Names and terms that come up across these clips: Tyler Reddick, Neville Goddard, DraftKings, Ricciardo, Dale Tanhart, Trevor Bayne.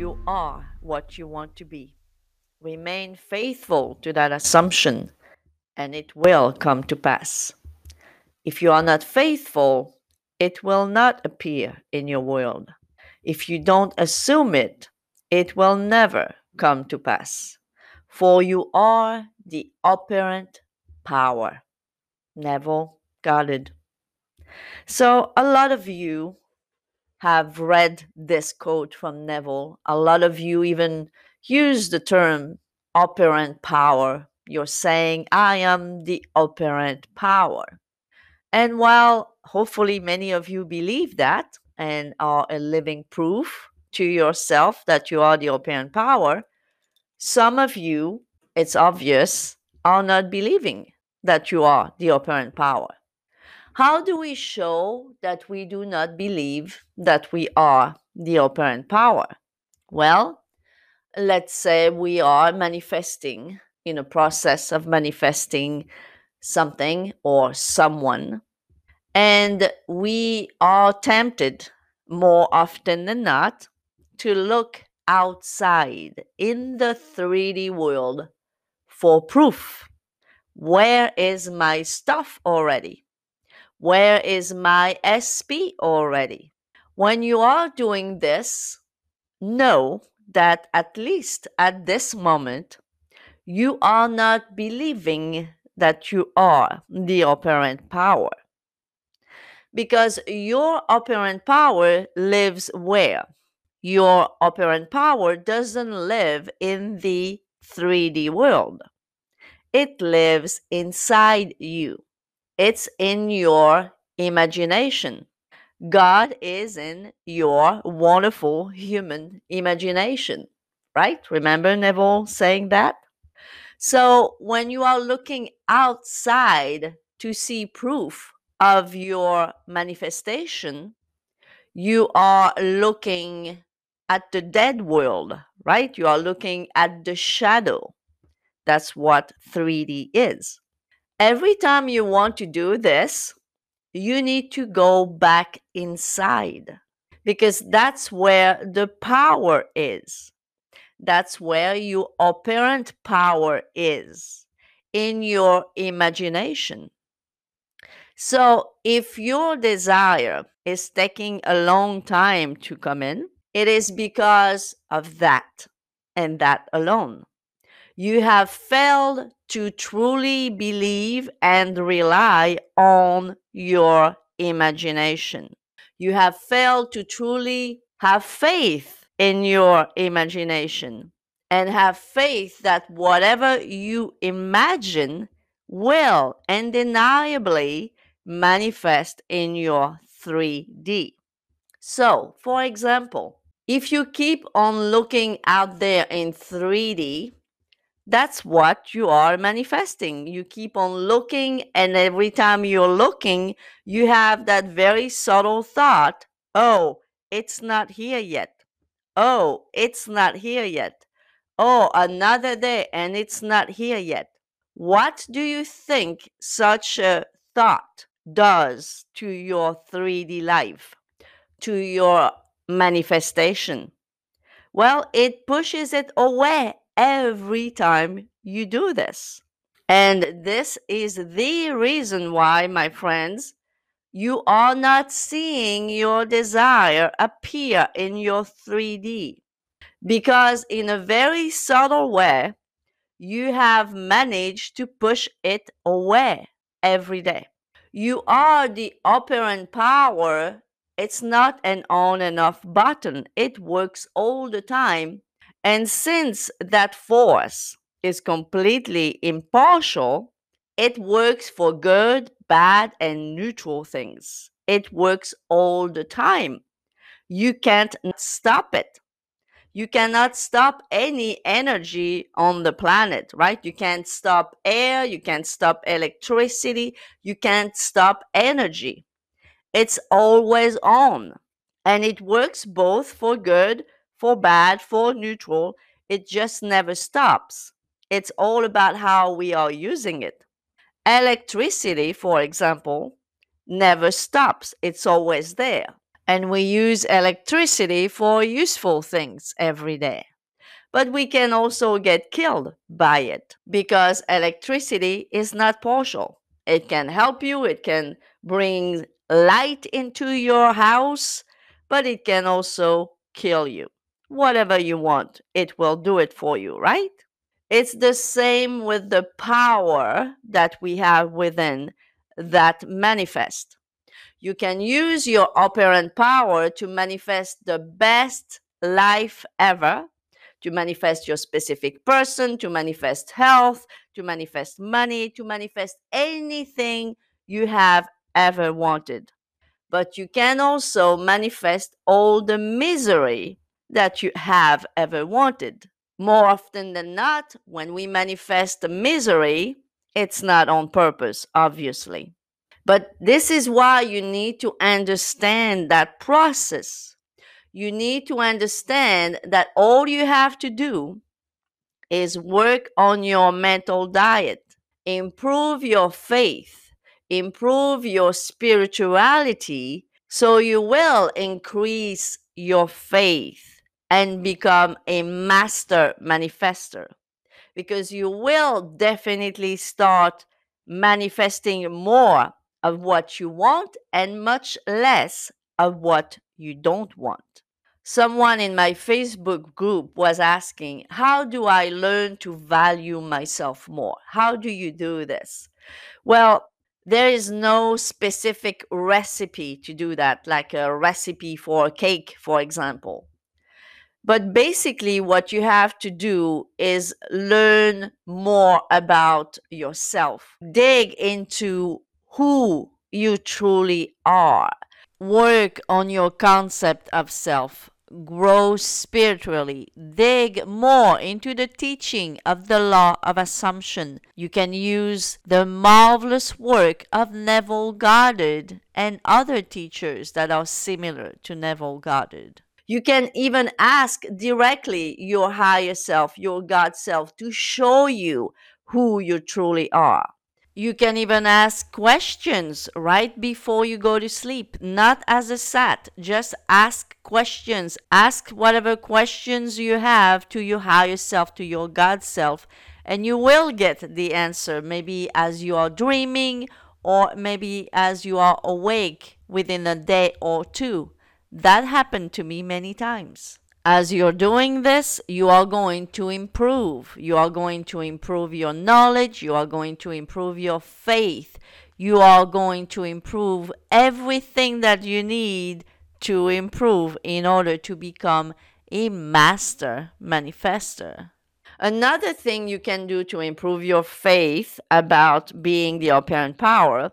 you are what you want to be. Remain faithful to that assumption, and it will come to pass. If you are not faithful, it will not appear in your world. If you don't assume it, it will never come to pass. For you are the operant power. Neville Goddard. So a lot of you have read this quote from Neville. A lot of you even use the term operant power. You're saying, I am the operant power. And while hopefully many of you believe that and are a living proof to yourself that you are the operant power, some of you, it's obvious, are not believing that you are the operant power. How do we show that we do not believe that we are the operant power? Well, let's say we are manifesting, in a process of manifesting something or someone, and we are tempted more often than not to look outside in the 3D world for proof. Where is my stuff already? Where is my SP already? When you are doing this, know that at least at this moment, you are not believing that you are the operant power. Because your operant power lives where? Your operant power doesn't live in the 3D world. It lives inside you. It's in your imagination. God is in your wonderful human imagination, right? Remember Neville saying that? So when you are looking outside to see proof of your manifestation, you are looking at the dead world, right? You are looking at the shadow. That's what 3D is. Every time you want to do this, you need to go back inside, because that's where the power is. That's where your operant power is, in your imagination. So if your desire is taking a long time to come in, it is because of that and that alone. You have failed to truly believe and rely on your imagination. You have failed to truly have faith in your imagination and have faith that whatever you imagine will undeniably manifest in your 3D. So, for example, if you keep on looking out there in 3D, that's what you are manifesting. You keep on looking, and every time you're looking, you have that very subtle thought, oh, it's not here yet. Oh, it's not here yet. Oh, another day, and it's not here yet. What do you think such a thought does to your 3D life, to your manifestation? Well, it pushes it away every time you do this. And this is the reason why, my friends, you are not seeing your desire appear in your 3D. Because in a very subtle way, you have managed to push it away every day. You are the operant power. It's not an on and off button. It works all the time. And since that force is completely impartial, it works for good, bad, and neutral things. It works all the time. You can't stop it. You cannot stop any energy on the planet, right? You can't stop air. You can't stop electricity. You can't stop energy. It's always on. And it works both for good, for bad, for neutral. It just never stops. It's all about how we are using it. Electricity, for example, never stops. It's always there. and we use electricity for useful things every day. But we can also get killed by it because electricity is not partial. It can help you, it can bring light into your house, but it can also kill you. Whatever you want, it will do it for you, right? It's the same with the power that we have within that manifest. You can use your operant power to manifest the best life ever, to manifest your specific person, to manifest health, to manifest money, to manifest anything you have ever wanted. But you can also manifest all the misery that you have ever wanted. More often than not, when we manifest the misery, it's not on purpose, obviously. But this is why you need to understand that process. You need to understand that all you have to do is work on your mental diet, improve your faith, improve your spirituality, so you will increase your faith and become a master manifester, because you will definitely start manifesting more of what you want and much less of what you don't want. Someone in my Facebook group was asking, how do I learn to value myself more? How do you do this? Well, there is no specific recipe to do that, like a recipe for a cake, for example. But basically what you have to do is learn more about yourself. Dig into who you truly are. Work on your concept of self, grow spiritually, dig more into the teaching of the law of assumption. You can use the marvelous work of Neville Goddard and other teachers that are similar to Neville Goddard. You can even ask directly your higher self, your God self, to show you who you truly are. You can even ask questions right before you go to sleep, not as a sat. Just ask questions. Ask whatever questions you have to your higher self, to your God self, and you will get the answer, maybe as you are dreaming or maybe as you are awake within a day or two. That happened to me many times. As you're doing this, you are going to improve. You are going to improve your knowledge. You are going to improve your faith. You are going to improve everything that you need to improve in order to become a master manifester. Another thing you can do to improve your faith about being the operant power,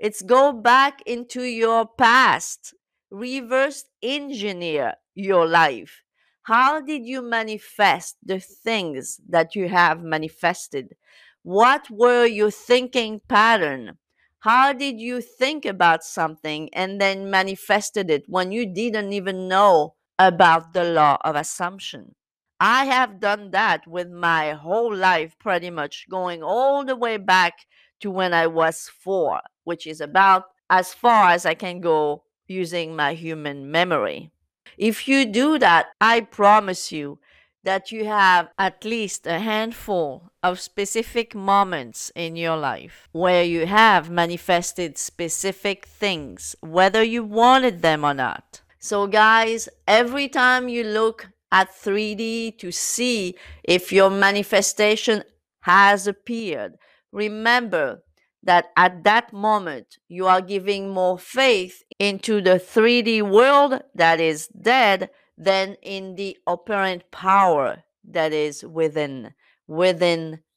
it's go back into your past. Reverse engineer your life. How did you manifest the things that you have manifested? What were your thinking pattern? How did you think about something and then manifested it when you didn't even know about the law of assumption? I have done that with my whole life, pretty much going all the way back to when I was 4, which is about as far as I can go using my human memory. If you do that, I promise you that you have at least a handful of specific moments in your life where you have manifested specific things, whether you wanted them or not. So guys, every time you look at 3D to see if your manifestation has appeared, remember that at that moment, you are giving more faith into the 3D world that is dead than in the operant power that is within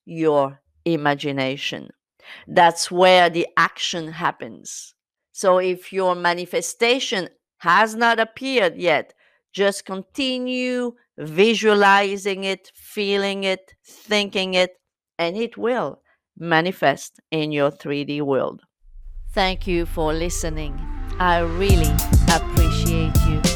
your imagination. That's where the action happens. So if your manifestation has not appeared yet, just continue visualizing it, feeling it, thinking it, and it will manifest in your 3D world. Thank you for listening. I really appreciate you.